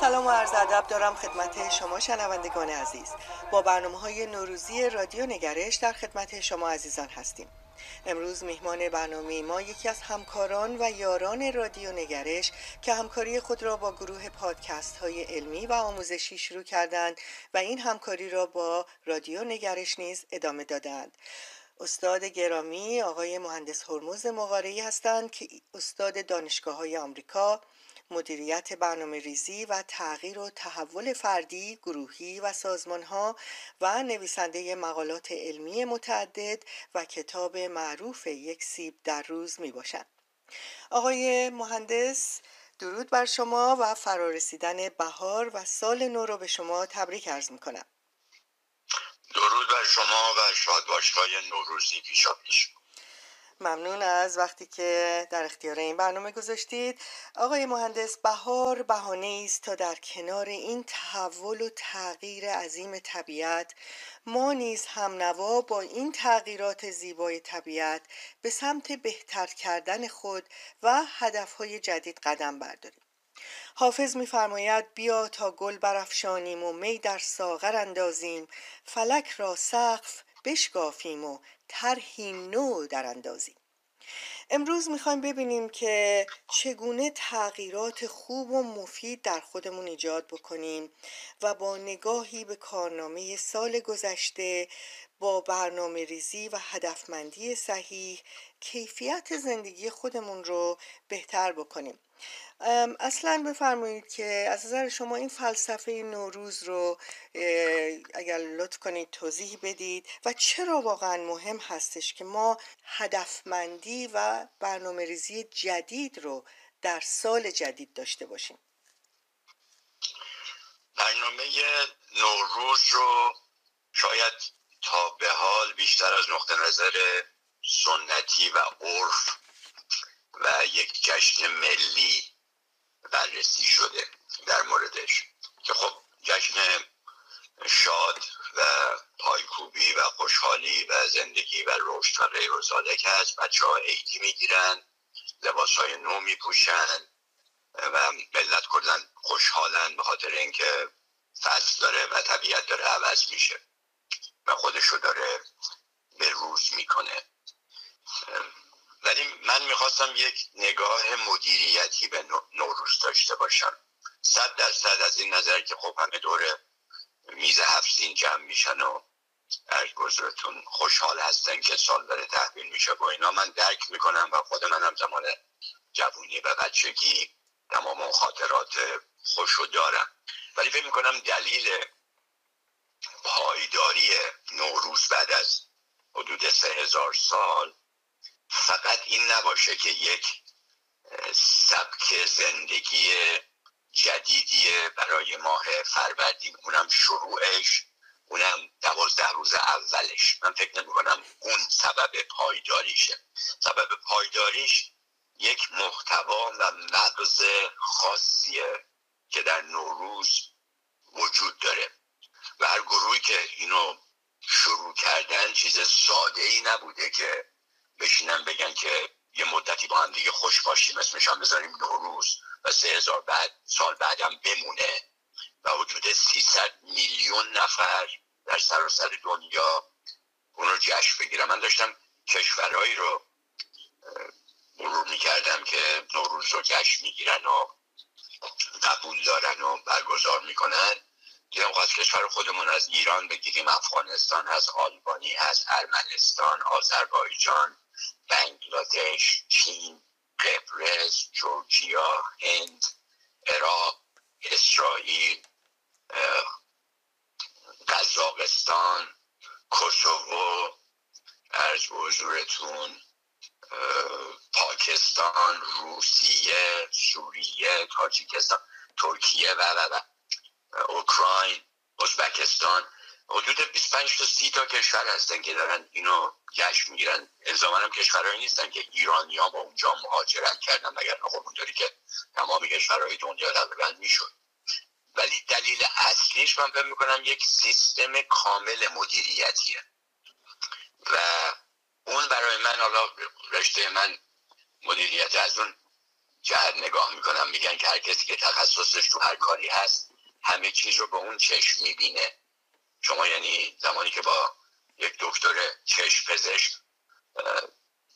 سلام و عرض ادب دارم خدمت شما شنوندگان عزیز. با برنامه‌های نوروزی رادیو نگرش در خدمت شما عزیزان هستیم. امروز میهمان برنامه ما یکی از همکاران و یاران رادیو نگرش که همکاری خود را با گروه پادکست‌های علمی و آموزشی شروع کردند و این همکاری را با رادیو نگرش نیز ادامه دادند. استاد گرامی آقای مهندس هرموز موغاری هستند که استاد دانشگاه‌های آمریکا، مدیریت برنامه ریزی و تغییر و تحول فردی، گروهی و سازمان‌ها و نویسنده مقالات علمی متعدد و کتاب معروف یک سیب در روز می باشند. آقای مهندس، درود بر شما و فرارسیدن بهار و سال نو را به شما تبریک عرض می کنم. درود بر شما و شادباش‌های نوروزی پیشاپیش. ممنون از وقتی که در اختیار این برنامه گذاشتید. آقای مهندس، بهار بهانه‌ای است تا در کنار این تحول و تغییر عظیم طبیعت، ما نیز همنوا با این تغییرات زیبای طبیعت به سمت بهتر کردن خود و هدف‌های جدید قدم برداریم. حافظ می‌فرماید بیا تا گل برافشانیم و می در ساغر اندازیم، فلک را سقف بشکافیم و طرحی نو در اندازیم. امروز میخوایم ببینیم که چگونه تغییرات خوب و مفید در خودمون ایجاد بکنیم و با نگاهی به کارنامه سال گذشته با برنامه ریزی و هدفمندی صحیح کیفیت زندگی خودمون رو بهتر بکنیم. اصلا بفرمایید که از نظر شما این فلسفه نوروز رو اگر لطف کنید توضیح بدید و چرا واقعا مهم هستش که ما هدفمندی و برنامه ریزی جدید رو در سال جدید داشته باشیم. برنامه نوروز رو شاید تا به حال بیشتر از نقطه نظر سنتی و عرف و یک جشن ملی بررسی شده در موردش که خب جشن شاد و پایکوبی و خوشحالی و زندگی و رشد و غیر و سالک هست. بچه ها عیدی میگیرن، لباس های نو میپوشن و ملت کلا خوشحالن به خاطر اینکه فصل داره و طبیعت داره عوض میشه و خودشو داره به روز میکنه. ولی من میخواستم یک نگاه مدیریتی به نوروز داشته باشم. 100% از این نظر که خب همه دوره میز هفت‌سین جمع میشن و از گذرتون خوشحال هستن که سال داره تحویل میشه و اینا، من درک میکنم و خود منم زمان جوونی و بچگی تمام اون خاطرات خوشو دارم. ولی فکر میکنم دلیل پایداری نوروز بعد از حدود 3000 سال فقط این نباشه که یک سبک زندگی جدیدیه برای ماه فروردین، اونم شروعش، اونم 12 روز اولش. من فکر نمی‌کنم اون سبب پایداریشه. سبب پایداریش یک محتوا و مغز خاصیه که در نوروز وجود داره و هر گروهی که اینو شروع کردن چیز ساده‌ای نبوده که بشینن بگن که یه مدتی با هم دیگه خوش باشیم، اسمش هم بذاریم نوروز و 3000 سال بعد هم بمونه و وجود 300 میلیون نفر در سراسر دنیا اون رو جشن بگیرن. من داشتم کشورهایی رو مرور میکردم که نوروز رو جشن میگیرن و قبول دارن و برگزار میکنن. دیدم خواست کشور خودمون از ایران بگیریم، افغانستان هست، آلبانی هست، ارمنستان، آذربایجان، بنگلادش، چین، قبرس، جورجیا، هند، عراق، اسرائیل، قزاقستان، کوسوو، عرض به حضورتون پاکستان، روسیه، سوریه، تاجیکستان، ترکیه و اوکراین، ازبکستان، حدود 25 تا 30 تا کشور هستن که دارن اینو جشن میگیرن. الزاماً هم کشورهایی نیستن که ایرانی‌ها با اونجا مهاجرت کردن، وگرنه خب اونطوری که تمام کشورهای دنیا تقریباً میشد. ولی دلیل اصلیش من فکر می‌کنم یک سیستم کامل مدیریتیه و اون برای من، حالا رشته من مدیریت، از اون جهت نگاه میکنم. میگن که هر کسی که تخصصش تو هر کاری هست همه چیز رو به اون چشم میبینه. شما یعنی زمانی که با یک دکتر چشم پزشک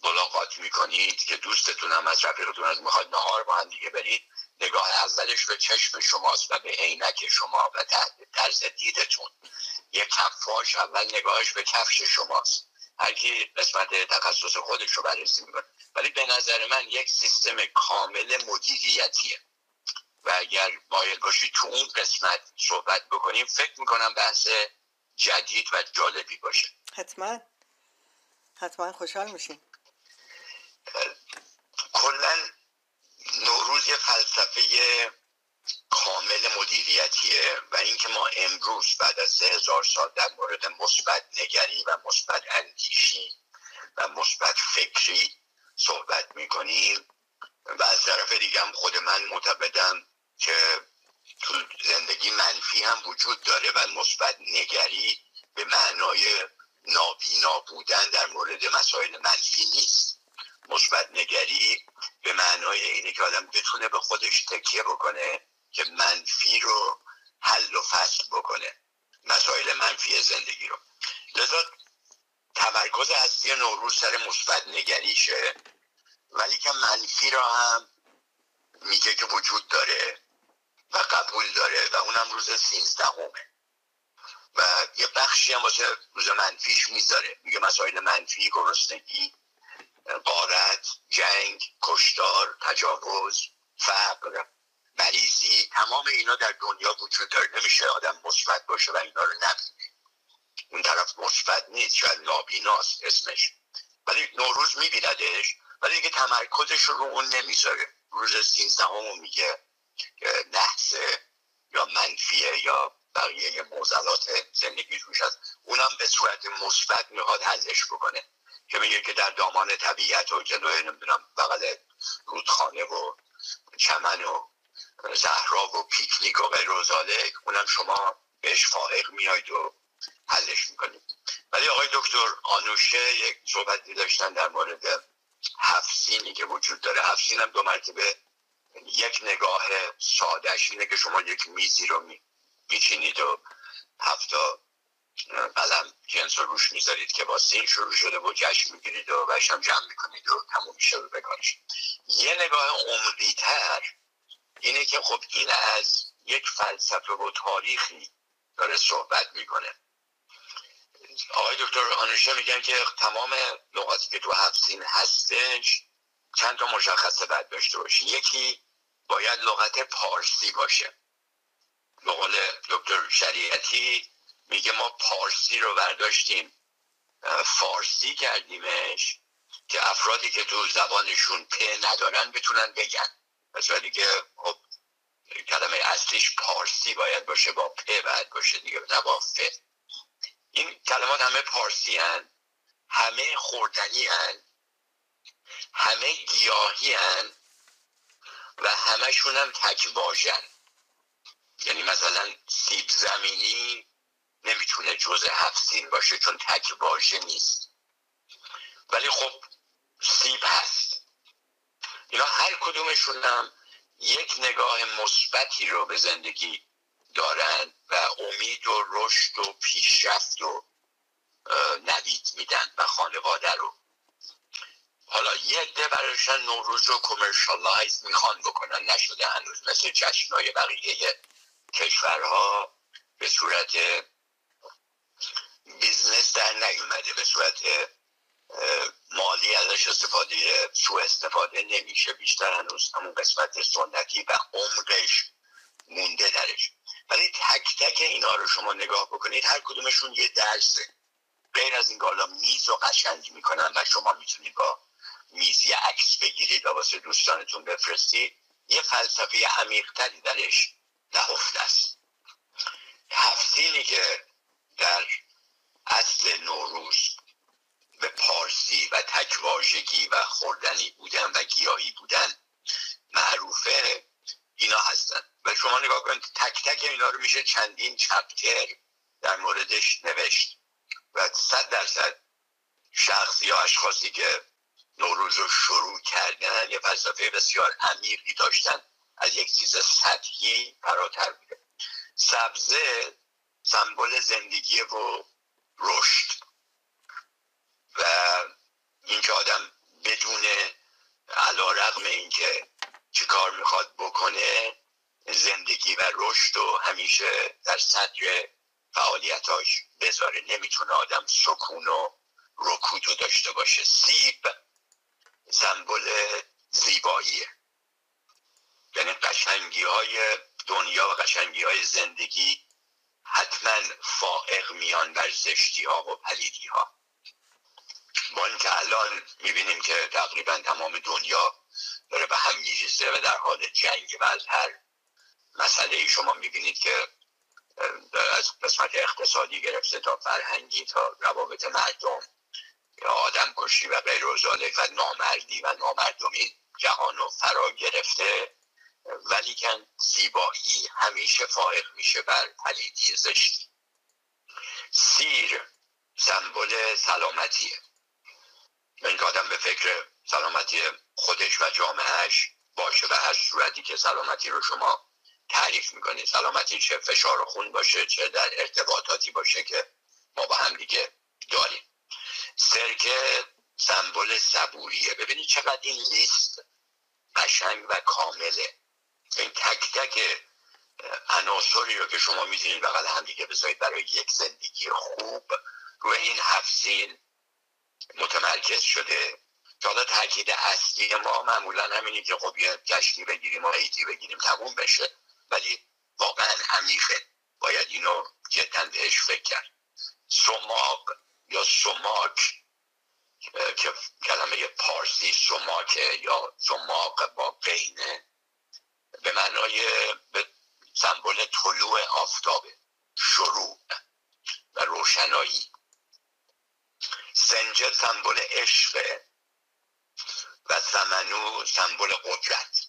ملاقات میکنید که دوستتونم از رفیقتون از میخواد نهار با هم دیگه برید، نگاه اولش به چشم شماست و به عینک شما و طرز دیدتون. یک کفاش اول نگاهش به کفش شماست، هر کی قسمت تخصص خودش رو بررسی میکنه. ولی به نظر من یک سیستم کامل مدیریتیه و اگر مایل باشید تو اون قسمت صحبت بکنیم، فکر میکنم بحث جدید و جالبی باشه. حتما حتما خوشحال میشیم. کلن نوروز یه فلسفه کامل مدیریتیه و اینکه ما امروز بعد از 3000 سال در مورد مثبت نگری و مثبت اندیشی و مثبت فکری صحبت میکنیم و از طرف دیگه هم خود من معتقدم که تو زندگی منفی هم وجود داره و مثبت نگری به معنای نابینا بودن در مورد مسائل منفی نیست. مثبت نگری به معنای اینه که آدم بتونه به خودش تکیه بکنه که منفی رو حل و فصل بکنه، مسائل منفی زندگی رو. لذا تمرکز اصلی نوروز سر مثبت نگریشه، ولی که منفی رو هم میگه که وجود داره و قبول داره و اونم روز 13 و یه بخشی هم واسه روز منفیش میذاره. میگه مسائل منفی گرسنگی، غارت، جنگ، کشتار، تجاوز، فقر، مریضی، تمام اینا در دنیا وجود داره. نمیشه آدم مثبت باشه و اینا رو نبینه. اون طرف مثبت نیست، شاید نابیناست اسمش، ولی نوروز میبیندش. ولی اینکه تمرکزش رو اون نمیذاره. روز 13 میگه نحس یا منفیه یا بقیه معضلات زندگی توش هست، اونم به صورت مثبت میخواد حلش بکنه که میگه که در دامان طبیعت و جلوی نمیدونم بغل رودخانه و چمن و زهرا و پیکنیک و غیر و زالک، اونم شما بهش فائق میاید و حلش میکنید. ولی آقای دکتر آنوشه یک صحبتی داشتن در مورد 7 سینی که وجود داره. 7 سین هم 2 مرتبه یک نگاه سادهش اینه که شما یک میزی رو میچینید و 7 تا قلم جنس رو روش میذارید که با سین شروع شده و جشن میگیرید و بهش هم جمع میکنید و تموم میشه به کارش. یه نگاه عمقی تر اینه که خب این از یک فلسفه و تاریخی داره صحبت میکنه. آقای دکتر آنوشه میگن که تمام نقاطی که تو 7 سین هستش چند تا مشخصه باید داشته باشه. یکی باید لغت پارسی باشه. به قول دکتر شریعتی میگه ما پارسی رو برداشتیم فارسی کردیمش که افرادی که تو زبانشون په ندارن بتونن بگن، مثلا دیگه خب کلمه اصلیش پارسی باید باشه، با په باید باشه دیگه، نه با ف. این کلمات همه پارسی هن، همه خوردنی هن، همه گیاهی هن و همشون هم تکواژن. یعنی مثلا سیب زمینی نمیتونه جزء 7 سین باشه چون تکواژه نیست، ولی خب سیب هست. اینا هر کدومشون هم یک نگاه مثبتی رو به زندگی دارن و امید و رشد و پیشرفت و نوید میدن و خانواده رو. حالا یه عده برایشن نوروز رو کمرشالایز میخوان بکنن، نشده هنوز مثل جشنای بقیه کشورها به صورت بیزنس در نیومده، به صورت مالی ازش سوء استفاده نمیشه. بیشتر هنوز همون قسمت سنتی و عمقش مونده درش. ولی تک تک اینا رو شما نگاه بکنید، هر کدومشون یه درسه. غیر از این که حالا میز رو قشنگ میکنن و شما میتونید با میز واسه دوستانتون بفرستید، یه فلسفه عمیق‌تری درش نهفته است. تفصیلی که در اصل نوروز به پارسی و تکواژگی و خوردنی بودن و گیاهی بودن معروفه، اینا هستن. و شما نگاه کنید تک تک اینا رو میشه چندین چپتر در موردش نوشت و 100% شخصی یا اشخاصی که نوروز رو شروع کردن یه فلسفه بسیار عمیقی داشتن، از یک چیز سطحی فراتر بوده. سبزه سمبل زندگی و رشد و اینکه آدم بدون علی‌رغم اینکه چه کار میخواد بکنه، زندگی و رشد و همیشه در صدر فعالیتاش بذاره. نمیتونه آدم سکون و رکود رو داشته باشه. سیب سمبل زیباییه، یعنی قشنگی های دنیا و قشنگی های زندگی حتما فائق میان بر زشتی ها و پلیدی ها. ما این که الان میبینیم که تقریبا تمام دنیا داره به هم میریزه و در حال جنگ و از هر مسئله شما میبینید که از قسمت اقتصادی گرفته تا فرهنگی تا روابط مردم، آدم کشی و غیر و ذالک و نامردی و نامردمی جهانو فرا گرفته، ولیکن زیبایی همیشه فائق میشه بر پلیدی زشتی. سیر سمبل سلامتیه، این که آدم به فکر سلامتی خودش و جامعهش باشه به هر صورتی که سلامتی رو شما تعریف میکنید. سلامتی چه فشار خون باشه، چه در ارتباطاتی باشه که ما با هم دیگه داریم. سرکه سمبل صبوریه. ببینید چقدر این لیست قشنگ و کامله. این تک تک عناصری رو که شما میتونید بغل هم دیگه بذارید برای یک زندگی خوب، روی این هفت‌سین متمرکز شده. حالا تاکید اصلی ما معمولا همینی که خب یه جشنی بگیریم و عیدی بگیریم تموم بشه، ولی واقعا عمیقه، باید اینو جدا بهش فکر کرد. سماق یا سماک که کلمه پارسی سماکه یا سماق با قینه، به معنای سمبل طلوع آفتابه، شروع و روشنایی. سنجد سمبل عشقه و سمنو سمبل قدرت.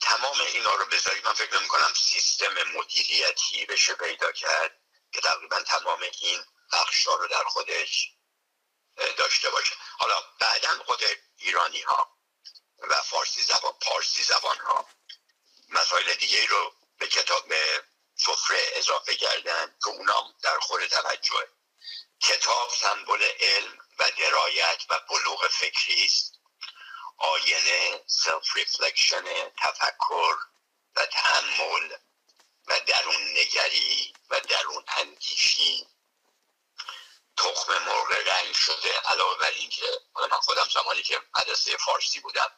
تمام اینا رو بذارید، من فکر میکنم سیستم مدیریتی بشه پیدا کرد که تقریبا تمام این بخشا رو در خودش داشته باشه. حالا بعدم خود ایرانی ها و پارسی زبان ها مسائل دیگه رو به کتاب سفره اضافه کردن که اونام در خور توجهه. کتاب سمبل علم و درایت و بلوغ فکری است. آینه سلف ریفلکشن، تفکر و تأمل و درون نگری و درون اندیشی. تخم مرغ رنگ شده، علاوه بر این که من خودم زمانی که مدرسه فارسی بودم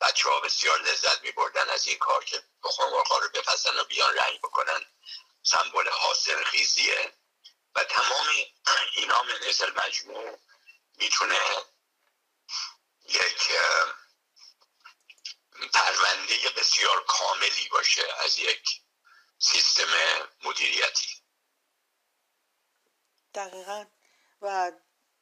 بچه‌ها بسیار لذت می‌بردن از این کار که تخم مرغ‌ها رو بپزن و بیان رنگ بکنن، سمبل حاصلخیزیه. و تمام اینا من اصل مجموع میتونه یک پرونده بسیار کاملی باشه از یک سیستم مدیریتی. دقیقاً. و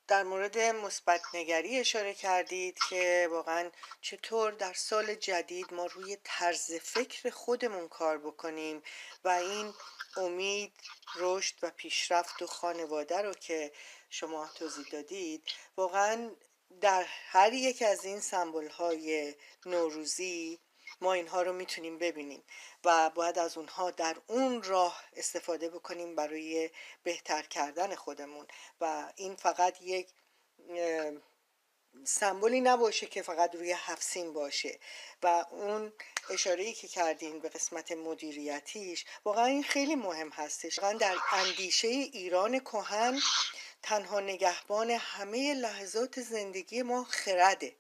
در مورد مثبت نگری اشاره کردید که واقعاً چطور در سال جدید ما روی طرز فکر خودمون کار بکنیم و این امید، رشد و پیشرفت و خانواده رو که شما توضیح دادید، واقعاً در هر یک از این سمبول‌های نوروزی ما اینها رو میتونیم ببینیم و باید از اونها در اون راه استفاده بکنیم برای بهتر کردن خودمون. و این فقط یک سمبولی نباشه که فقط روی هفت‌سین باشه. و اون اشاره‌ای که کردین به قسمت مدیریتیش واقعا این خیلی مهم هستش. واقعا در اندیشه ایران کهن تنها نگهبان همه لحظات زندگی ما خرده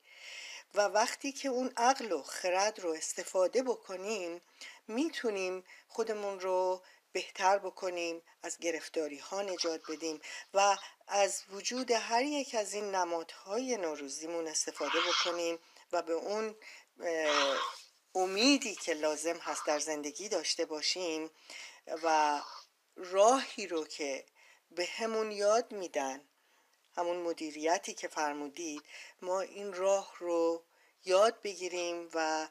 و وقتی که اون عقل و خرد رو استفاده بکنیم میتونیم خودمون رو بهتر بکنیم، از گرفتاری ها نجات بدیم و از وجود هر یک از این نمادهای نوروزیمون استفاده بکنیم و به اون امیدی که لازم هست در زندگی داشته باشیم و راهی رو که به همون یاد میدن، همون مدیریتی که فرمودید، ما این راه رو یاد بگیریم و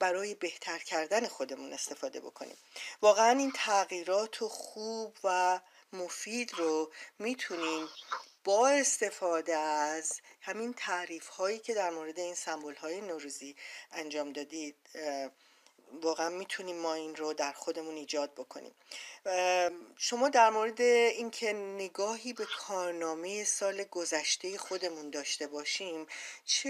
برای بهتر کردن خودمون استفاده بکنیم. واقعا این تغییرات خوب و مفید رو میتونیم با استفاده از همین تعریف هایی که در مورد این سمبول های نوروزی انجام دادید، واقعا میتونیم ما این رو در خودمون ایجاد بکنیم. شما در مورد اینکه نگاهی به کارنامه سال گذشته خودمون داشته باشیم چه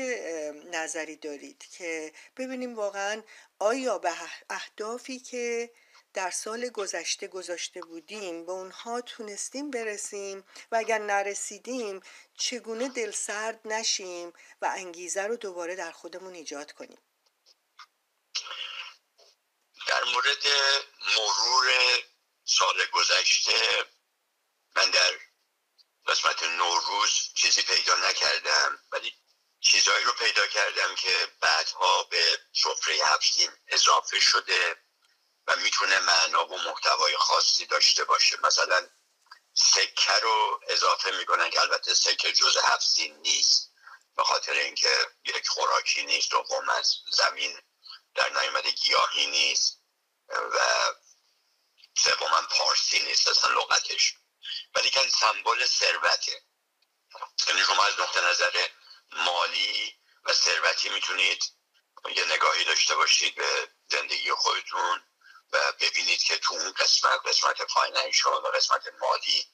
نظری دارید که ببینیم واقعا آیا به اهدافی که در سال گذشته گذاشته بودیم به اونها تونستیم برسیم و اگر نرسیدیم چگونه دلسرد نشیم و انگیزه رو دوباره در خودمون ایجاد کنیم؟ در مورد مرور سال گذشته من در قسمت نوروز چیزی پیدا نکردم، ولی چیزهایی رو پیدا کردم که بعدها به سفره هفتم اضافه شده و میتونه معنا و محتوای خاصی داشته باشه. مثلا سکه رو اضافه میکنن که البته سکه جزء هفتم نیست به خاطر اینکه یک خوراکی نیست و قوم از زمین در نیامده، گیاهی نیست و سوماً پارسی نیست اصلا لغتش، ولی که سمبل ثروته. یعنی شما از نقطه نظر مالی و ثروتی میتونید یه نگاهی داشته باشید به زندگی خودتون و ببینید که تو اون قسمت فاینانشال و قسمت مالی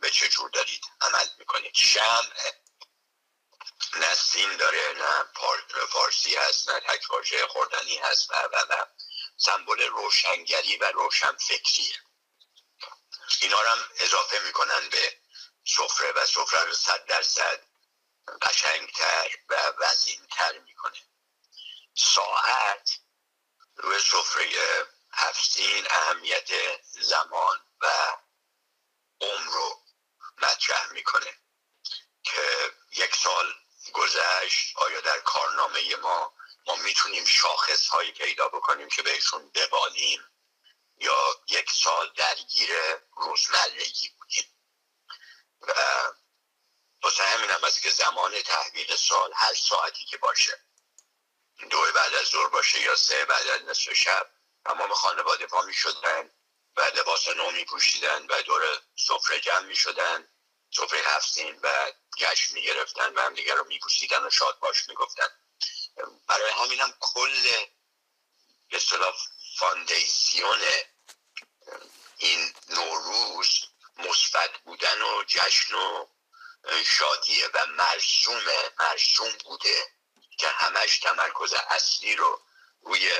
به چه جور دارید عمل میکنید. شمع نه سیم داره، نه پارسی هست، نه تک واژه خوردنی هست و سمبل روشنگری و روشنفکریه. اینا رو هم اضافه میکنن به سفره و سفره رو 100% قشنگتر و وزینتر میکنه. ساعت روی سفره هفتین اهمیت زمان و عمر رو مطرح میکنه که یک سال گذشت، آیا در کارنامه ما میتونیم شاخص هایی پیدا بکنیم که بهشون ببالیم یا یک سال درگیر روزمرگی بودیم. و واسه همین هم است که زمان تحویل سال هر ساعتی که باشه، 2 بعد از ظهر باشه یا 3 بعد از نصف شب، تمام خانواده پا میشدن و لباس نو میپوشیدن و دور سفره جمع میشدن، سفره هفتم و جشن میگرفتن و همدیگر رو میبوسیدن و شاد باش میگفتن. برای همین هم کل به اصطلاح فاندیسیون این نوروز مثبت بودن و جشن و شادیه و مرسوم بوده که همش تمرکز اصلی رو روی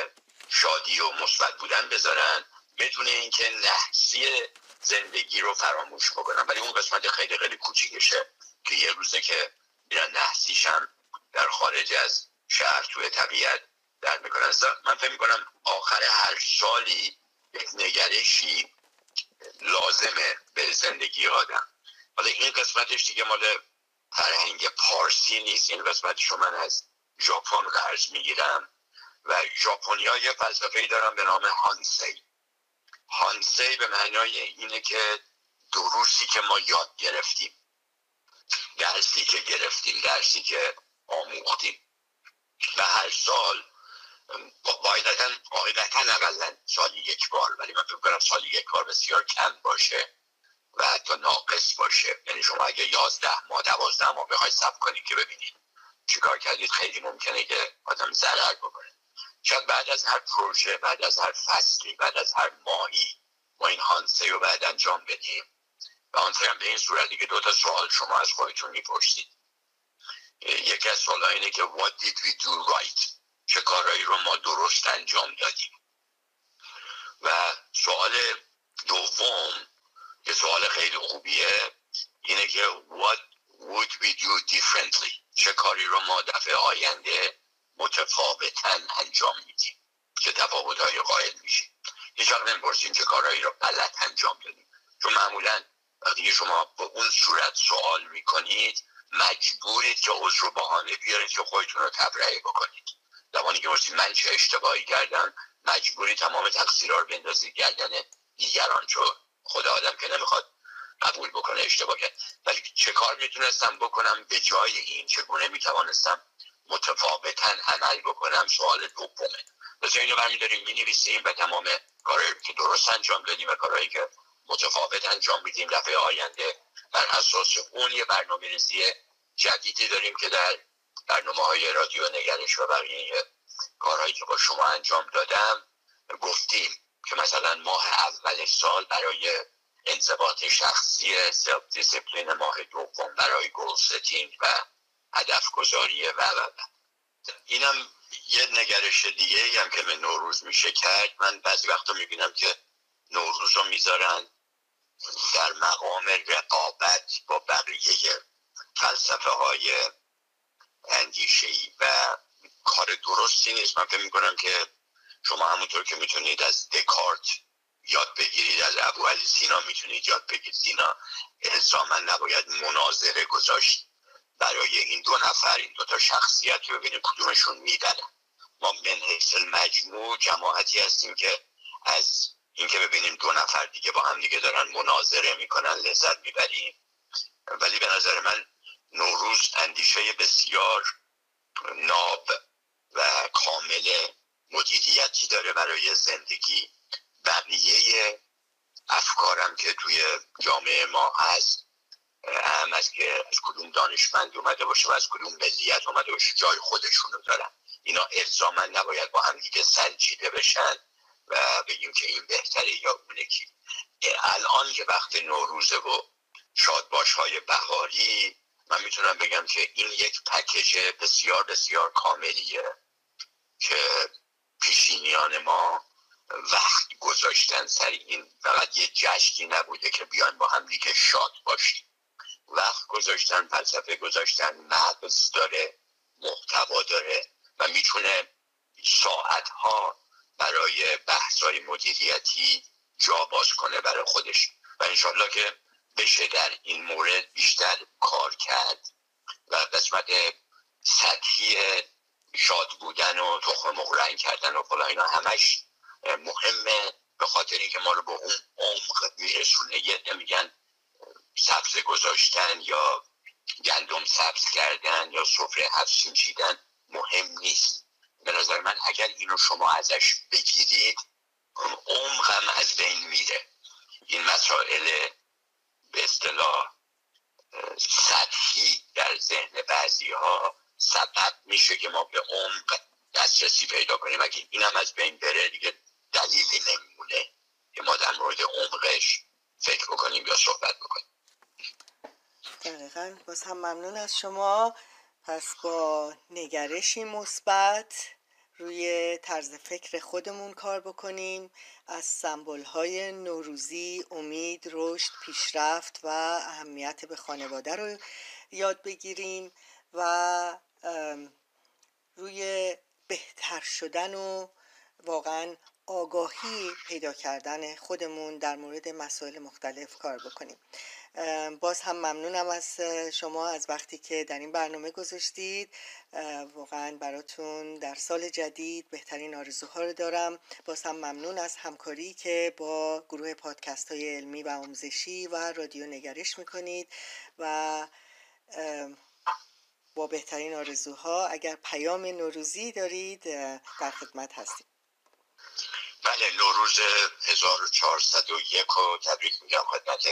شادی و مثبت بودن بذارن بدون اینکه نحسی زندگی رو فراموش بکنن. ولی اون قسمت خیلی خیلی کوچیکشه که یه روزه که میرن نحسیشم در خارج از شهر توی طبیعت در میکنن. من فکر میکنم آخر هر سالی یک نگرشی لازمه به زندگی آدم. حالا این قسمتش دیگه مال فرهنگ پارسی نیست، این قسمتشو من از ژاپن قرض میگیرم و ژاپنی‌ها یه فلسفه‌ای دارن به نام هانسی به معنای اینه که دروسی که ما یاد گرفتیم، درسی که آموختیم و هر سال قاعدتاً اقلاً سالی یک بار، ولی من فکر می‌کنم سالی یک بار بسیار کم باشه و حتی ناقص باشه. یعنی شما اگه 11 ماه 12 ماه بخواید صبر کنید که ببینید چیکار کردید، خیلی ممکنه که آدم ضرر بکنه. شاید بعد از هر پروژه، بعد از هر فصلی، بعد از هر ماهی ما این هانسی رو بعد انجام بدیم و هانسی هم به این صورتی که 2 تا سوال شما از خودتون میپرسید. یکی از سوال‌ها اینه که what did we do right، چه کارهایی رو ما درست انجام دادیم. و سوال دوم که سوال خیلی خوبیه اینه که what would we do differently، چه کاری رو ما دفعه آینده متفاوتاً انجام میدیم، چه تفاوت‌های قائل میشیم. هیچ وقت نمیپرسیم چه کارهایی رو غلط انجام دادیم، چون معمولا وقتی شما به اون صورت سوال میکنید مجبورید که عذر و بهانه بیارید که خودتون رو تبرئه بکنید. زمانی که میگید من چه اشتباهی کردم مجبوری تمام تقصیرها رو بندازید گردن دیگران، چون خود آدم که نمیخواد قبول بکنه اشتباه کرد. ولی چه کار میتونستم بکنم به جای این، چگونه میتوانستم متفاوتا عمل بکنم، سوال دومه. مثلا اینو برمیداریم مینویسیم به تمام کارهایی که درست انجام دادیم و کارهایی که متفاوت انجام میدیم. دفعه آینده بر اساس اون یه برنامه‌ریزی جدیدی داریم که در برنامه‌های رادیو نگرش و بقیه کارهایی که با شما انجام دادم گفتیم که مثلا ماه اول سال برای انضباط شخصی، سلف دیسپلین، ماه دوم برای گل ستینگ و هدف گذاری و اینم یه نگرش دیگه‌ای هم که به نوروز میشه کرد. من بعضی وقتا میبینم که نوروز رو میذارن در مقام رقابت با بقیه فلسفه های اندیشه‌ای و کار درستی نیست. من فکر میکنم که شما همونطور که میتونید از دکارت یاد بگیرید، از ابوعلی سینا میتونید یاد بگیرید، اینا الزاما نباید مناظره گذاشت برای این دو نفر، این دو تا شخصیت رو ببینیم کدومشون میدنن. ما من حیث المجموع جماعتی هستیم که از اینکه ببینیم دو نفر دیگه با هم دیگه دارن مناظره میکنن لذت میبریم. ولی به نظر من نوروز اندیشه بسیار ناب و کامل مدیریتی داره برای زندگی. بقیه افکارم که توی جامعه ما هست، هم از که از کدوم دانشمند اومده باشه و از کدوم ملیت اومده باشه، جای خودشون رو دارن. اینا الزاما نباید با هم دیگه سنجیده بشن و بگیم که این بهتره یا اونه. کی الان که وقت نوروزه و شادباش های بهاری، من میتونم بگم که این یک پکیج بسیار بسیار کاملیه که پیشینیان ما وقت گذاشتن سر این. فقط یه جشنی نبوده که بیان با هم دیگه شاد باشیم، وقت گذاشتن، فلسفه گذاشتن، مغز داره، محتوا داره و میتونه ساعتها برای بحث‌های مدیریتی جا باز کنه برای خودش. و انشالله که بشه در این مورد بیشتر کار کرد و قسمت سطحی شاد بودن و تخم مرغ رنگ کردن و فلان اینا همش مهمه، به خاطر اینکه ما رو به اون عمق میرسونه. یه میگن سبز گذاشتن یا گندم سبز کردن یا سفره هفت چیدن مهم نیست. به نظر من اگر اینو شما ازش بگیرید عمقم از بین میره. این مسائل به اصطلاح سطحی در ذهن بعضی‌ها سبب میشه که ما به عمق دسترسی پیدا کنیم. اگه اینم از بین بره دیگه دلیلی نمیمونه که ما در مورد عمقش فکر بکنیم یا صحبت بکنیم. دقیقاً. باز هم ممنون از شما. پس با نگرشی مثبت روی طرز فکر خودمون کار بکنیم، از سمبول‌های نوروزی امید، رشد، پیشرفت و اهمیت به خانواده رو یاد بگیریم و روی بهتر شدن و واقعاً آگاهی پیدا کردن خودمون در مورد مسائل مختلف کار بکنیم. باز هم ممنونم از شما از وقتی که در این برنامه گذاشتید. واقعا براتون در سال جدید بهترین آرزوها رو دارم. باز هم ممنون از همکاری که با گروه پادکست های علمی و آموزشی و رادیو نگرش میکنید و با بهترین آرزوها. اگر پیام نوروزی دارید در خدمت هستید. بله، نوروز 1401 رو تبریک میگم خدمت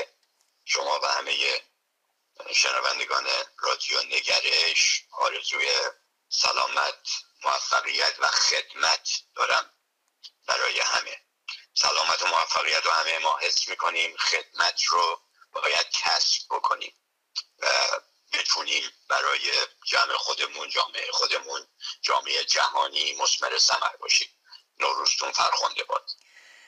شما و همه شنوندگان رادیو نگرش. آرزوی سلامت، موفقیت و خدمت دارم برای همه. سلامت و موفقیت رو همه ما حس میکنیم، خدمت رو باید کسب بکنیم و بتونیم برای جمع خودمون، جامعه خودمون، جامعه جهانی مثمر ثمر باشیم. نوروزتون فرخنده باد.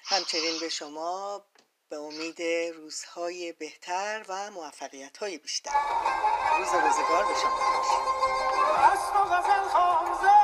همچنین به شما، به امید روزهای بهتر و موفقیت‌های بیشتر. روز روزگار به شما خوش.